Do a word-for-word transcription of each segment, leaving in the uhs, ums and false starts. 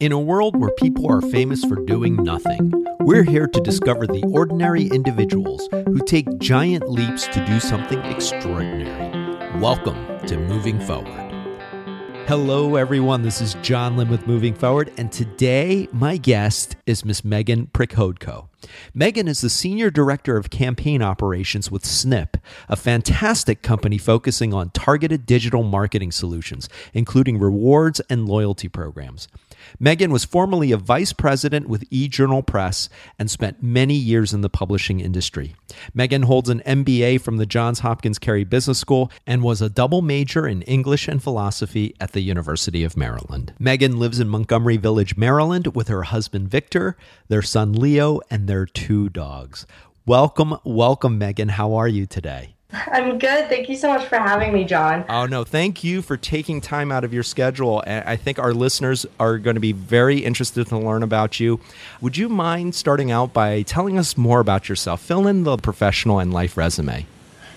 In a world where people are famous for doing nothing, we're here to discover the ordinary individuals who take giant leaps to do something extraordinary. Welcome to Moving Forward. Hello, everyone. This is John Lim with Moving Forward, and today my guest is Miz Megan Prichodko. Megan is the Senior Director of Campaign Operations with S N P, a fantastic company focusing on targeted digital marketing solutions, including rewards and loyalty programs. Megan was formerly a vice president with eJournal Press and spent many years in the publishing industry. Megan holds an M B A from the Johns Hopkins Carey Business School and was a double major in English and philosophy at the University of Maryland. Megan lives in Montgomery Village, Maryland, with her husband Victor, their son Leo, and their two dogs. Welcome, welcome, Megan. How are you today? I'm good. Thank you so much for having me, John. Oh, no. Thank you for taking time out of your schedule. I think our listeners are going to be very interested to learn about you. Would you mind starting out by telling us more about yourself? Fill in the professional and life resume.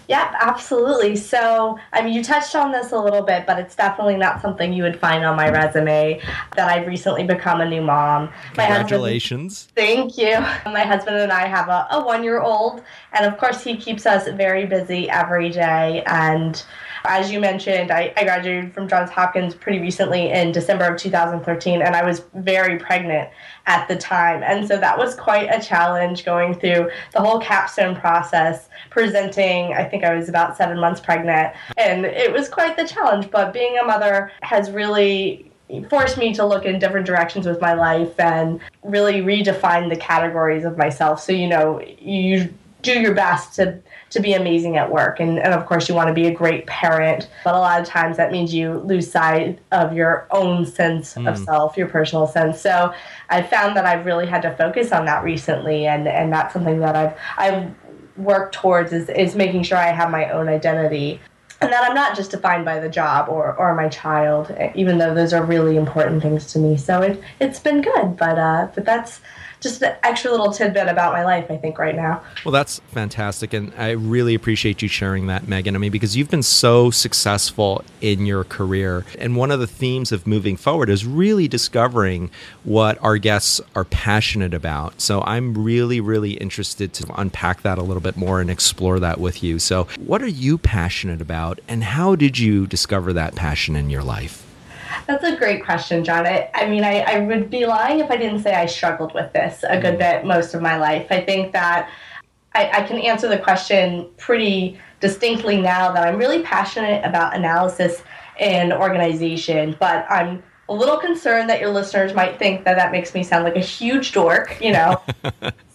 Yeah, absolutely. So, I mean, you touched on this a little bit, but it's definitely not something you would find on my resume, that I've recently become a new mom. My Congratulations. Husband, thank you. My husband and I have a, a one-year-old, and of course, he keeps us very busy every day. And as you mentioned, I, I graduated from Johns Hopkins pretty recently in December of two thousand thirteen, and I was very pregnant at the time. And so that was quite a challenge going through the whole capstone process, presenting, I think I was about seven months pregnant, and it was quite the challenge, but being a mother has really forced me to look in different directions with my life and really redefine the categories of myself. So, you know, you do your best to, to be amazing at work, and, and of course you want to be a great parent, but a lot of times that means you lose sight of your own sense mm. of self, your personal sense. So I found that I've really had to focus on that recently, and, and that's something that I've I've work towards is, is making sure I have my own identity and that I'm not just defined by the job or, or my child, even though those are really important things to me. So it, it's been good, but uh, but that's just an extra little tidbit about my life, I think, right now. Well, that's fantastic. And I really appreciate you sharing that, Megan. I mean, because you've been so successful in your career. And one of the themes of Moving Forward is really discovering what our guests are passionate about. So I'm really, really interested to unpack that a little bit more and explore that with you. So what are you passionate about, and how did you discover that passion in your life? That's a great question, John. I, I mean, I, I would be lying if I didn't say I struggled with this a good bit most of my life. I think that I, I can answer the question pretty distinctly now that I'm really passionate about analysis and organization, but I'm a little concerned that your listeners might think that that makes me sound like a huge dork, you know.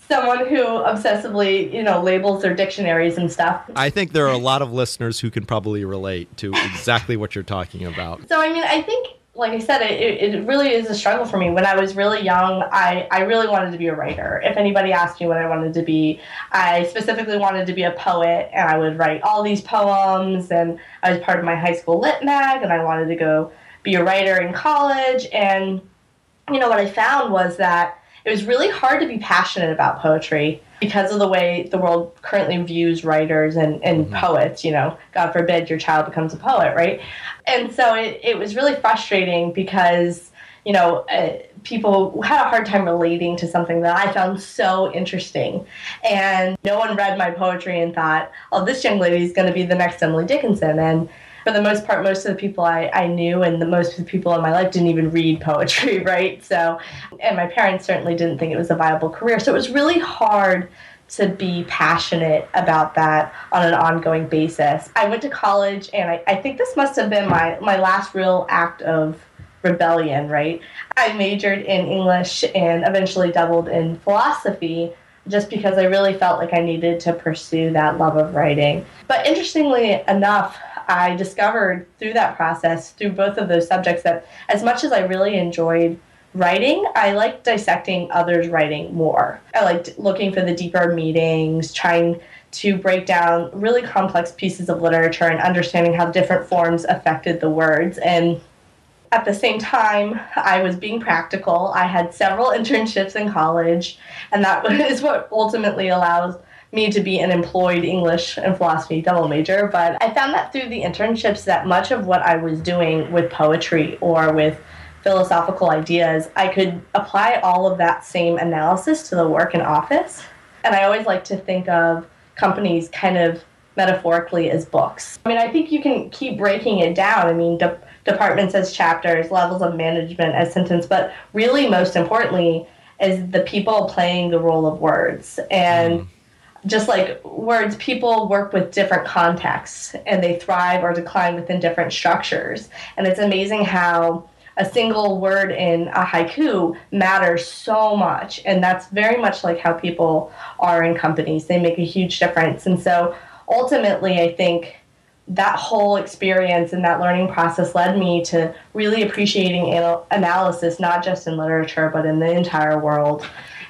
Someone who obsessively, you know, labels their dictionaries and stuff. I think there are a lot of listeners who can probably relate to exactly what you're talking about. So, I mean, I think, like I said, it, it really is a struggle for me. When I was really young, I, I really wanted to be a writer. If anybody asked me what I wanted to be, I specifically wanted to be a poet, and I would write all these poems, and I was part of my high school lit mag, and I wanted to go be a writer in college. And, you know, what I found was that it was really hard to be passionate about poetry because of the way the world currently views writers and, and mm-hmm. poets. You know, God forbid your child becomes a poet, right? And so it, it was really frustrating because, you know, uh, people had a hard time relating to something that I found so interesting. And no one read my poetry and thought, oh, this young lady is going to be the next Emily Dickinson. And for the most part, most of the people I, I knew and the most of the people in my life didn't even read poetry, right? So, and my parents certainly didn't think it was a viable career. So it was really hard to be passionate about that on an ongoing basis. I went to college, and I, I think this must have been my, my last real act of rebellion, right? I majored in English and eventually doubled in philosophy, just because I really felt like I needed to pursue that love of writing. But interestingly enough, I discovered through that process, through both of those subjects, that as much as I really enjoyed writing, I liked dissecting others' writing more. I liked looking for the deeper meanings, trying to break down really complex pieces of literature and understanding how different forms affected the words. And at the same time, I was being practical. I had several internships in college, and that is what ultimately allows me to be an employed English and philosophy double major. But I found that through the internships that much of what I was doing with poetry or with philosophical ideas, I could apply all of that same analysis to the work in office. And I always like to think of companies kind of metaphorically as books. I mean, I think you can keep breaking it down. I mean, de- departments as chapters, levels of management as sentence, but really most importantly is the people playing the role of words. And mm. just like words, people work with different contexts and they thrive or decline within different structures. And it's amazing how a single word in a haiku matters so much. And that's very much like how people are in companies. They make a huge difference. And so ultimately, I think that whole experience and that learning process led me to really appreciating anal- analysis, not just in literature, but in the entire world.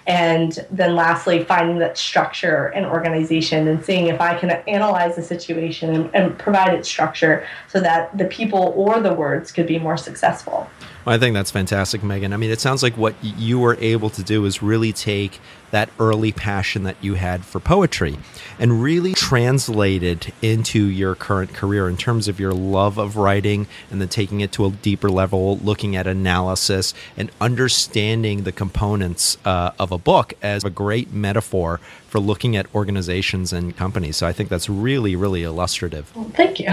And then lastly, finding that structure and organization and seeing if I can analyze the situation and, and provide its structure so that the people or the words could be more successful. Well, I think that's fantastic, Megan. I mean, it sounds like what you were able to do is really take that early passion that you had for poetry and really translated into your current career in terms of your love of writing and then taking it to a deeper level, looking at analysis and understanding the components uh, of a book as a great metaphor for looking at organizations and companies. So I think that's really, really illustrative. Well, thank you.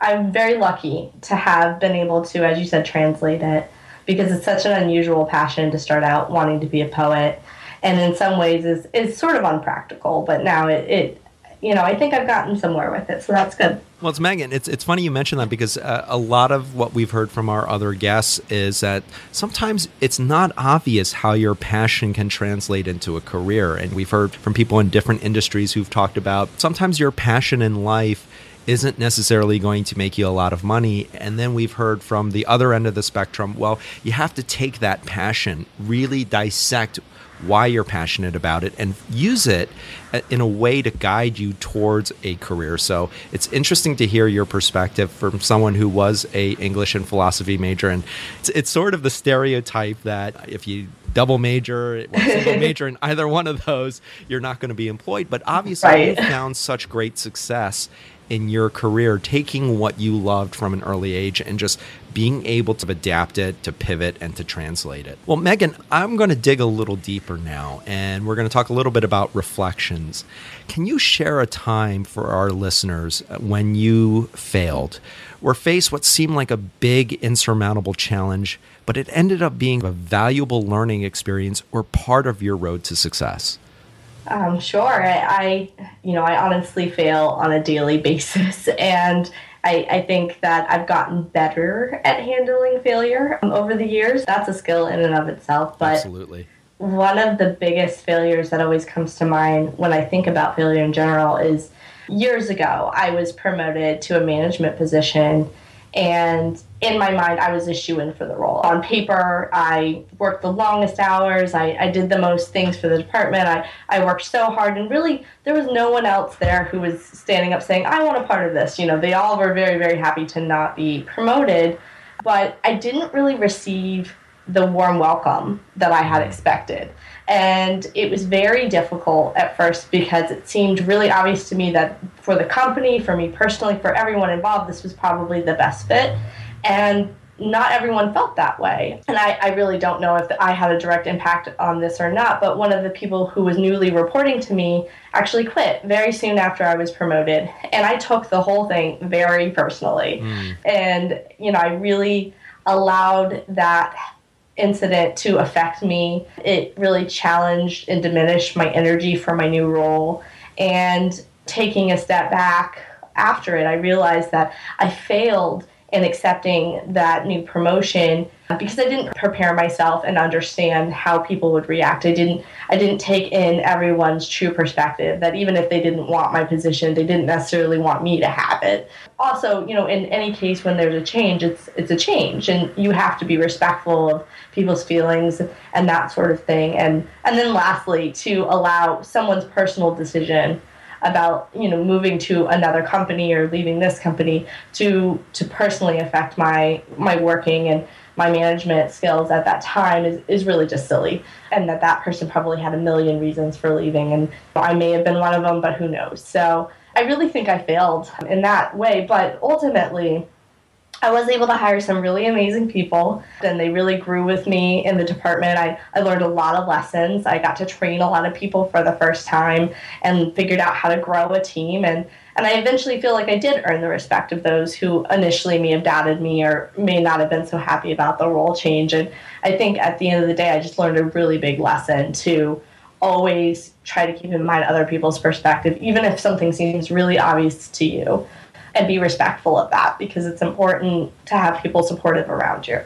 I'm very lucky to have been able to, as you said, translate it because it's such an unusual passion to start out wanting to be a poet. And in some ways is is sort of unpractical, but now it, it, you know, I think I've gotten somewhere with it, so that's good. Well, it's Megan. It's it's funny you mention that because uh, a lot of what we've heard from our other guests is that sometimes it's not obvious how your passion can translate into a career. And we've heard from people in different industries who've talked about sometimes your passion in life isn't necessarily going to make you a lot of money. And then we've heard from the other end of the spectrum, well, you have to take that passion, really dissect why you're passionate about it, and use it in a way to guide you towards a career. So it's interesting to hear your perspective from someone who was a English and philosophy major. And it's, it's sort of the stereotype that if you double major, or single major in either one of those, you're not going to be employed. But obviously, right. You found such great success in your career, taking what you loved from an early age and just being able to adapt it, to pivot, and to translate it. Well, Megan, I'm going to dig a little deeper now, and we're going to talk a little bit about reflections. Can you share a time for our listeners when you failed or faced what seemed like a big, insurmountable challenge, but it ended up being a valuable learning experience or part of your road to success? Um, sure. I, I, you know, I honestly fail on a daily basis, and I, I think that I've gotten better at handling failure um, over the years. That's a skill in and of itself, but absolutely. One of the biggest failures that always comes to mind when I think about failure in general is years ago, I was promoted to a management position, and in my mind, I was a shoo-in for the role. On paper, I worked the longest hours. I, I did the most things for the department. I, I worked so hard. And really, there was no one else there who was standing up saying, I want a part of this. You know, they all were very, very happy to not be promoted. But I didn't really receive the warm welcome that I had expected. And it was very difficult at first because it seemed really obvious to me that for the company, for me personally, for everyone involved, this was probably the best fit. And not everyone felt that way. And I, I really don't know if the, I had a direct impact on this or not, but one of the people who was newly reporting to me actually quit very soon after I was promoted. And I took the whole thing very personally. Mm. And, you know, I really allowed that incident to affect me. It really challenged and diminished my energy for my new role. And taking a step back after it, I realized that I failed in accepting that new promotion because I didn't prepare myself and understand how people would react. I didn't I didn't take in everyone's true perspective, that even if they didn't want my position, they didn't necessarily want me to have it. Also, you know, in any case when there's a change, it's it's a change and you have to be respectful of people's feelings and that sort of thing. And and then lastly, to allow someone's personal decision about, you know, moving to another company or leaving this company to to personally affect my my working and my management skills at that time is, is really just silly. And that that person probably had a million reasons for leaving. And I may have been one of them, but who knows? So I really think I failed in that way. But ultimately, I was able to hire some really amazing people, and they really grew with me in the department. I, I learned a lot of lessons. I got to train a lot of people for the first time and figured out how to grow a team. And, and I eventually feel like I did earn the respect of those who initially may have doubted me or may not have been so happy about the role change. And I think at the end of the day, I just learned a really big lesson to always try to keep in mind other people's perspective, even if something seems really obvious to you. And be respectful of that, because it's important to have people supportive around you.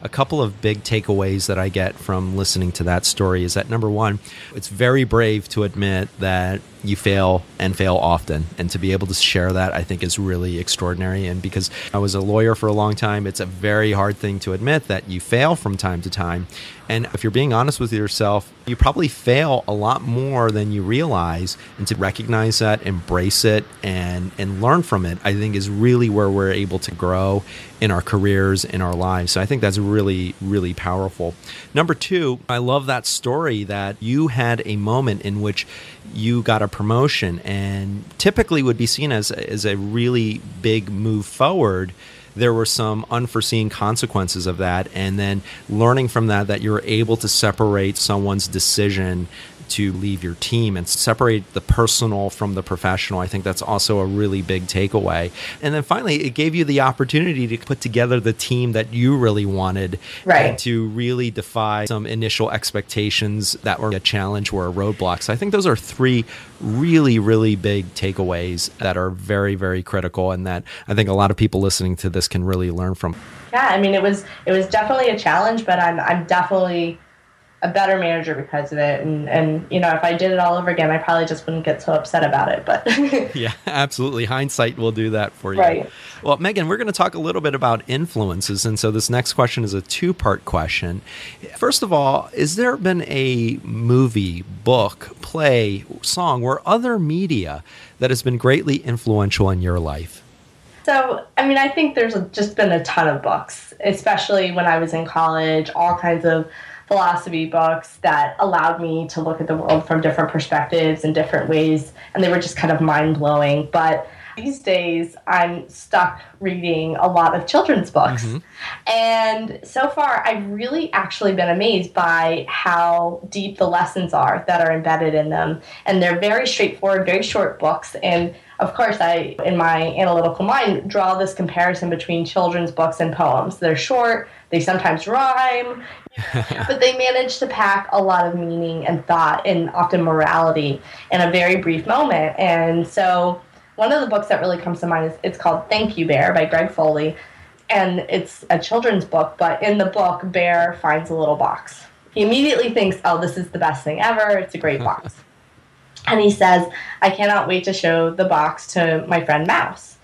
A couple of big takeaways that I get from listening to that story is that, number one, it's very brave to admit that you fail and fail often. And to be able to share that, I think, is really extraordinary. And because I was a lawyer for a long time, it's a very hard thing to admit that you fail from time to time. And if you're being honest with yourself, you probably fail a lot more than you realize. And to recognize that, embrace it, and, and learn from it, I think, is really where we're able to grow in our careers, in our lives. So I think that's really, really powerful. Number two, I love that story that you had a moment in which you got a promotion, and typically would be seen as, as a really big move forward. There were some unforeseen consequences of that. And then learning from that, that you're able to separate someone's decision to leave your team and separate the personal from the professional. I think that's also a really big takeaway. And then finally, it gave you the opportunity to put together the team that you really wanted, right, and to really defy some initial expectations that were a challenge or a roadblock. So I think those are three really, really big takeaways that are very, very critical, and that I think a lot of people listening to this can really learn from. Yeah, I mean, it was it was definitely a challenge, but I'm I'm definitely a better manager because of it. And, and, you know, if I did it all over again, I probably just wouldn't get so upset about it. But yeah, absolutely. Hindsight will do that for you. Right. Well, Megan, we're going to talk a little bit about influences. And so this next question is a two-part question. First of all, is there been a movie, book, play, song, or other media that has been greatly influential in your life? So, I mean, I think there's just been a ton of books, especially when I was in college, all kinds of philosophy books that allowed me to look at the world from different perspectives and different ways, and they were just kind of mind-blowing. But these days, I'm stuck reading a lot of children's books. Mm-hmm. And so far, I've really actually been amazed by how deep the lessons are that are embedded in them. And they're very straightforward, very short books. And of course, I, in my analytical mind, draw this comparison between children's books and poems. They're short, they sometimes rhyme, but they manage to pack a lot of meaning and thought and often morality in a very brief moment. And so one of the books that really comes to mind is it's called Thank You, Bear by Greg Foley. And it's a children's book, but in the book, Bear finds a little box. He immediately thinks, oh, this is the best thing ever. It's a great box. And he says, I cannot wait to show the box to my friend Mouse.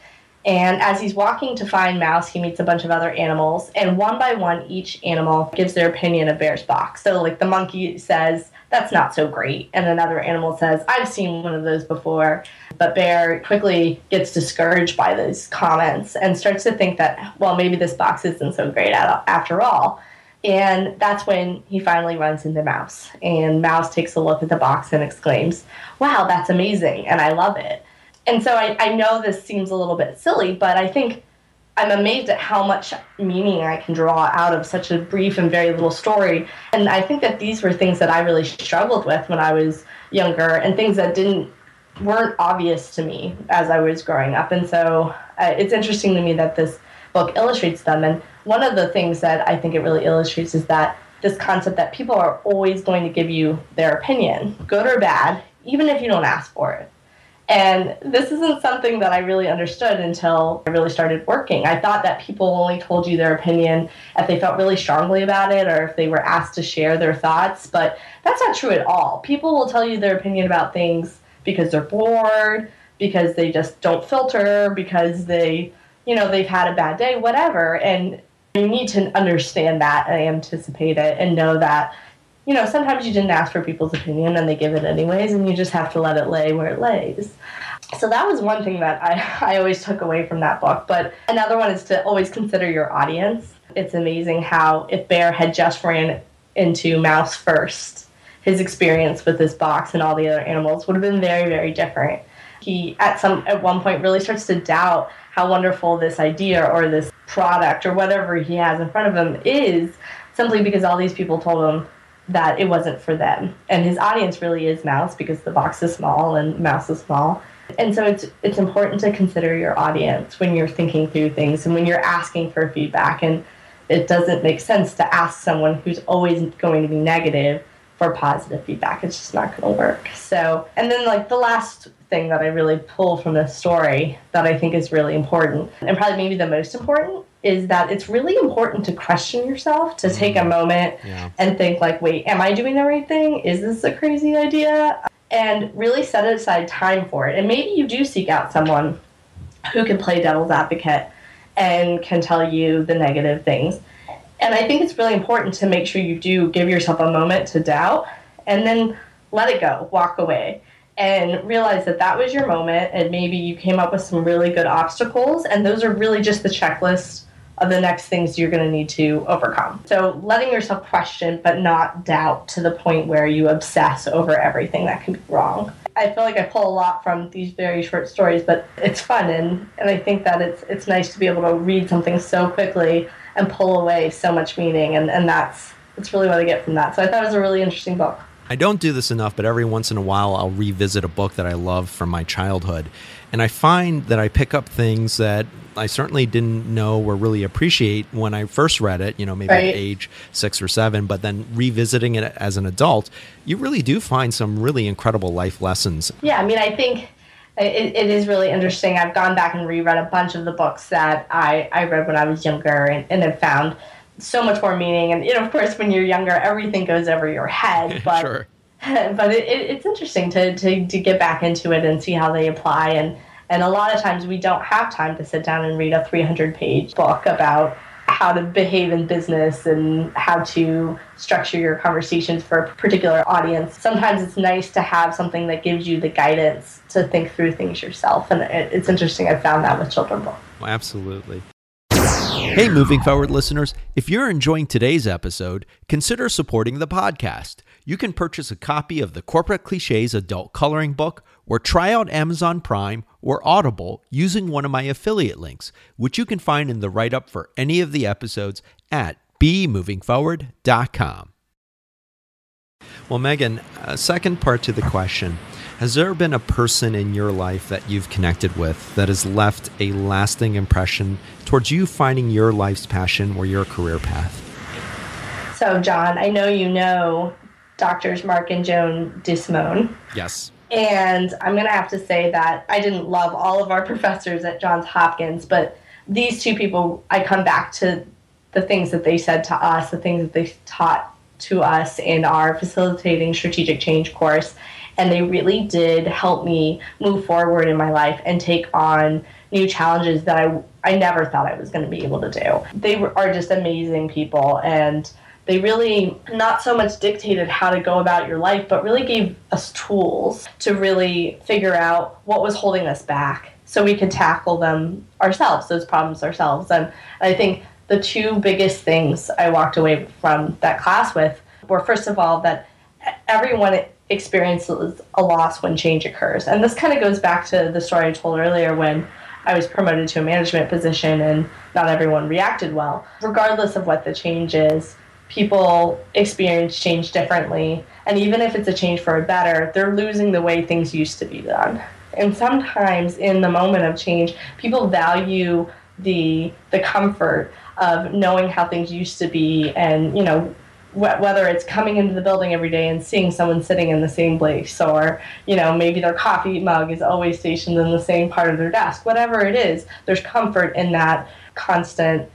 And as he's walking to find Mouse, he meets a bunch of other animals. And one by one, each animal gives their opinion of Bear's box. So, like, the monkey says, that's not so great. And another animal says, I've seen one of those before. But Bear quickly gets discouraged by those comments and starts to think that, well, maybe this box isn't so great after all. And that's when he finally runs into Mouse. And Mouse takes a look at the box and exclaims, wow, that's amazing, and I love it. And so I, I know this seems a little bit silly, but I think I'm amazed at how much meaning I can draw out of such a brief and very little story. And I think that these were things that I really struggled with when I was younger, and things that didn't weren't obvious to me as I was growing up. And so uh, it's interesting to me that this book illustrates them. And one of the things that I think it really illustrates is that this concept that people are always going to give you their opinion, good or bad, even if you don't ask for it. And this isn't something that I really understood until I really started working. I thought that people only told you their opinion if they felt really strongly about it or if they were asked to share their thoughts, but that's not true at all. People will tell you their opinion about things because they're bored, because they just don't filter, because they, you know, they've had a bad day, whatever. And you need to understand that and anticipate it and know that, you know, sometimes you didn't ask for people's opinion and they give it anyways, and you just have to let it lay where it lays. So that was one thing that I, I always took away from that book. But another one is to always consider your audience. It's amazing how if Bear had just ran into Mouse first, his experience with this box and all the other animals would have been very, very different. He at some at one point really starts to doubt how wonderful this idea or this product or whatever he has in front of him is, simply because all these people told him that it wasn't for them. And his audience really is mouse, because the box is small and mouse is small. And so it's it's important to consider your audience when you're thinking through things and when you're asking for feedback. And it doesn't make sense to ask someone who's always going to be negative for positive feedback. It's just not going to work. So, and then like the last thing that I really pull from this story that I think is really important, and probably maybe the most important, is that it's really important to question yourself, to take a moment yeah. and think like, wait, am I doing the right thing? Is this a crazy idea? And really set aside time for it. And maybe you do seek out someone who can play devil's advocate and can tell you the negative things. And I think it's really important to make sure you do give yourself a moment to doubt and then let it go, walk away, and realize that that was your moment, and maybe you came up with some really good obstacles, and those are really just the checklist of the next things you're going to need to overcome. So letting yourself question but not doubt to the point where you obsess over everything that can be wrong. I feel like I pull a lot from these very short stories, but it's fun, and, and I think that it's it's nice to be able to read something so quickly and pull away so much meaning, and, and that's, that's really what I get from that. So I thought it was a really interesting book. I don't do this enough, but every once in a while I'll revisit a book that I love from my childhood. And I find that I pick up things that I certainly didn't know or really appreciate when I first read it, you know, maybe right. at age six or seven, but then revisiting it as an adult, you really do find some really incredible life lessons. Yeah, I mean, I think it, it is really interesting. I've gone back and reread a bunch of the books that I, I read when I was younger, and, and have found so much more meaning. And, you know, of course, when you're younger, everything goes over your head. But, sure. but it, it, it's interesting to, to, to get back into it and see how they apply. And, and a lot of times we don't have time to sit down and read a three hundred page book about how to behave in business and how to structure your conversations for a particular audience. Sometimes it's nice to have something that gives you the guidance to think through things yourself. And it, it's interesting. I found that with children's books. Well, absolutely. Hey, Moving Forward listeners, if you're enjoying today's episode, consider supporting the podcast. You can purchase a copy of the Corporate Clichés Adult Coloring Book or try out Amazon Prime or Audible using one of my affiliate links, which you can find in the write-up for any of the episodes at Be Moving Forward dot com. Well, Megan, a second part to the question. Has there been a person in your life that you've connected with that has left a lasting impression towards you finding your life's passion or your career path? So, John, I know you know Doctors Mark and Joan DeSimone. Yes. And I'm going to have to say that I didn't love all of our professors at Johns Hopkins, but these two people, I come back to the things that they said to us, the things that they taught to us in our Facilitating Strategic Change course. And they really did help me move forward in my life and take on new challenges that I, I never thought I was going to be able to do. They were, are just amazing people, and they really not so much dictated how to go about your life, but really gave us tools to really figure out what was holding us back so we could tackle them ourselves, those problems ourselves. And I think the two biggest things I walked away from that class with were, first of all, that everyone experiences a loss when change occurs. And this kind of goes back to the story I told earlier when I was promoted to a management position and not everyone reacted well. Regardless of what the change is, people experience change differently. And even if it's a change for the better, they're losing the way things used to be done. And sometimes in the moment of change, people value the the comfort of knowing how things used to be, and, you know, whether it's coming into the building every day and seeing someone sitting in the same place, or, you know, maybe their coffee mug is always stationed in the same part of their desk, whatever it is, there's comfort in that constant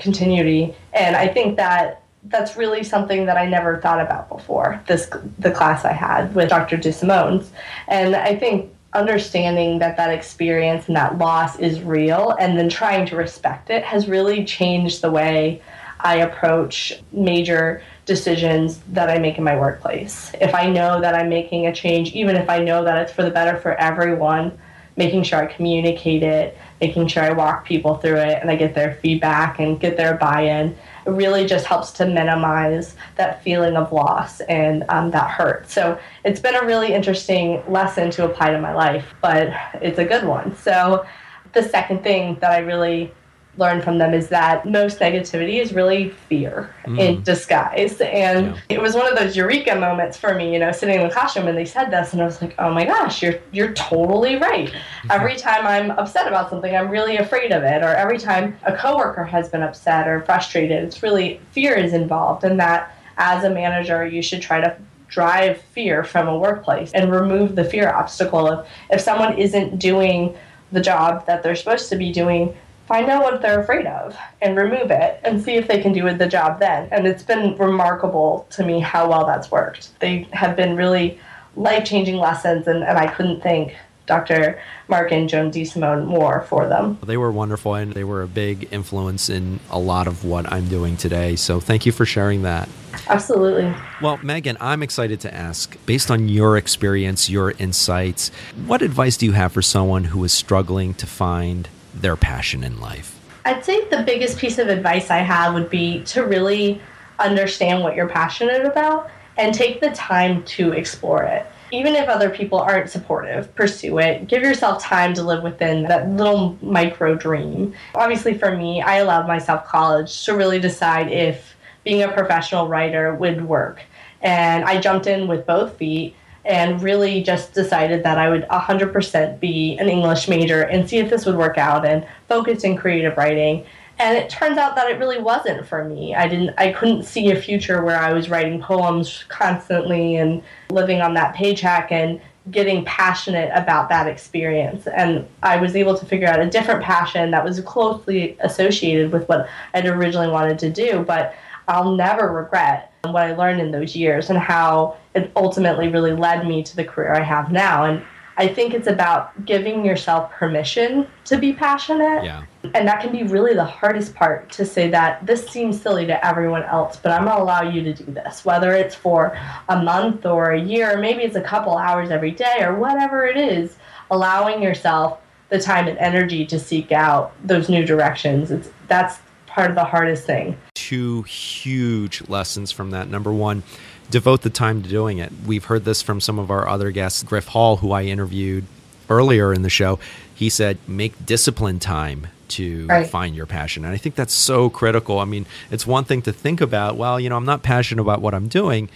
continuity. And I think that that's really something that I never thought about before, this the class I had with Doctor DeSimone. And I think understanding that that experience and that loss is real, and then trying to respect it, has really changed the way I approach major decisions that I make in my workplace. If I know that I'm making a change, even if I know that it's for the better for everyone, making sure I communicate it, making sure I walk people through it, and I get their feedback and get their buy-in, it really just helps to minimize that feeling of loss and um, that hurt. So it's been a really interesting lesson to apply to my life, but it's a good one. So the second thing that I really learned from them is that most negativity is really fear mm. in disguise. And yeah. it was one of those eureka moments for me, you know, sitting in the classroom and they said this and I was like, oh my gosh, you're you're totally right. Mm-hmm. Every time I'm upset about something, I'm really afraid of it. Or every time a coworker has been upset or frustrated, it's really fear is involved, and that as a manager, you should try to drive fear from a workplace and remove the fear obstacle. Of if someone isn't doing the job that they're supposed to be doing, find out what they're afraid of and remove it and see if they can do the job then. And it's been remarkable to me how well that's worked. They have been really life-changing lessons, and, and I couldn't thank Doctor Mark and Joan DeSimone more for them. They were wonderful, and they were a big influence in a lot of what I'm doing today. So thank you for sharing that. Absolutely. Well, Megan, I'm excited to ask, based on your experience, your insights, what advice do you have for someone who is struggling to find their passion in life? I'd say the biggest piece of advice I have would be to really understand what you're passionate about and take the time to explore it. Even if other people aren't supportive, pursue it. Give yourself time to live within that little micro dream. Obviously, for me, I allowed myself college to really decide if being a professional writer would work. And I jumped in with both feet and really just decided that I would one hundred percent be an English major and see if this would work out and focus in creative writing. And it turns out that it really wasn't for me. I didn't, I couldn't see a future where I was writing poems constantly and living on that paycheck and getting passionate about that experience. And I was able to figure out a different passion that was closely associated with what I'd originally wanted to do. But I'll never regret what I learned in those years and how it ultimately really led me to the career I have now. And I think it's about giving yourself permission to be passionate. Yeah. And that can be really the hardest part, to say that this seems silly to everyone else, but I'm going to allow you to do this, whether it's for a month or a year, or maybe it's a couple hours every day or whatever it is, allowing yourself the time and energy to seek out those new directions. It's, that's part of the hardest thing. Two huge lessons from that. Number one, devote the time to doing it. We've heard this from some of our other guests. Griff Hall, who I interviewed earlier in the show, he said, make discipline time to right. find your passion. And I think that's so critical. I mean, it's one thing to think about, well, you know, I'm not passionate about what I'm doing,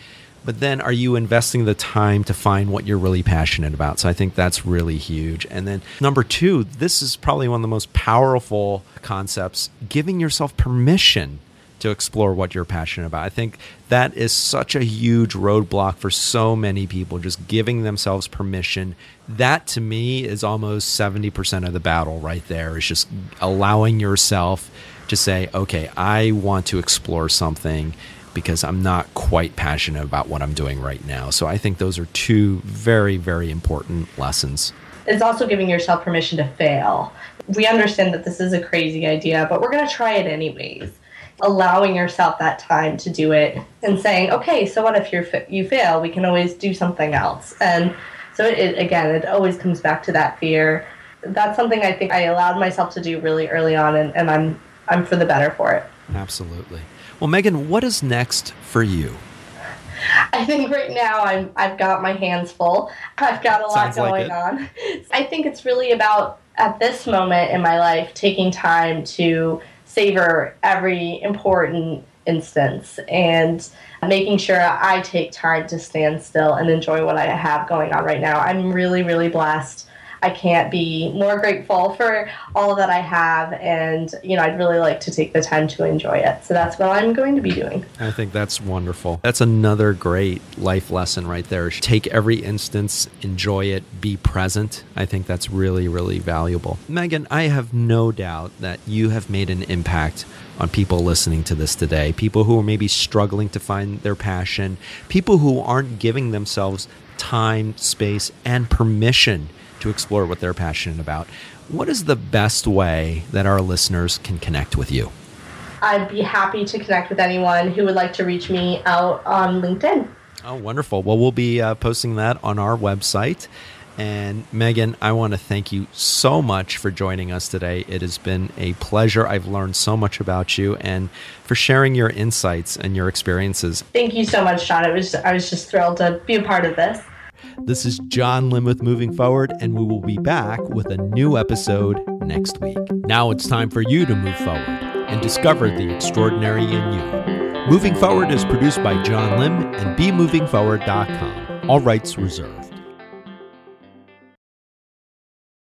but then are you investing the time to find what you're really passionate about? So I think that's really huge. And then number two, this is probably one of the most powerful concepts, giving yourself permission to explore what you're passionate about. I think that is such a huge roadblock for so many people, just giving themselves permission. That to me is almost seventy percent of the battle right there, is just allowing yourself to say, okay, I want to explore something because I'm not quite passionate about what I'm doing right now. So I think those are two very, very important lessons. It's also giving yourself permission to fail. We understand that this is a crazy idea, but we're going to try it anyways. Allowing yourself that time to do it and saying, okay, so what if you're, you fail? We can always do something else. And so it, it, again, it always comes back to that fear. That's something I think I allowed myself to do really early on, and, and I'm I'm for the better for it. Absolutely. Well, Megan, what is next for you? I think right now I'm, I've got my hands full. I've got a lot Sounds going like on. I think it's really about, at this moment in my life, taking time to savor every important instance and making sure I take time to stand still and enjoy what I have going on right now. I'm really, really blessed. I can't be more grateful for all that I have. And, you know, I'd really like to take the time to enjoy it. So that's what I'm going to be doing. I think that's wonderful. That's another great life lesson right there. Take every instance, enjoy it, be present. I think that's really, really valuable. Megan, I have no doubt that you have made an impact on people listening to this today, people who are maybe struggling to find their passion, people who aren't giving themselves time, space, and permission to explore what they're passionate about. What is the best way that our listeners can connect with you? I'd be happy to connect with anyone who would like to reach me out on LinkedIn. Oh, wonderful. Well, we'll be uh, posting that on our website. And Megan, I want to thank you so much for joining us today. It has been a pleasure. I've learned so much about you and for sharing your insights and your experiences. Thank you so much, John. It was, I was just thrilled to be a part of this. This is John Lim with Moving Forward, and we will be back with a new episode next week. Now it's time for you to move forward and discover the extraordinary in you. Moving Forward is produced by John Lim and Be Moving Forward dot com. All rights reserved.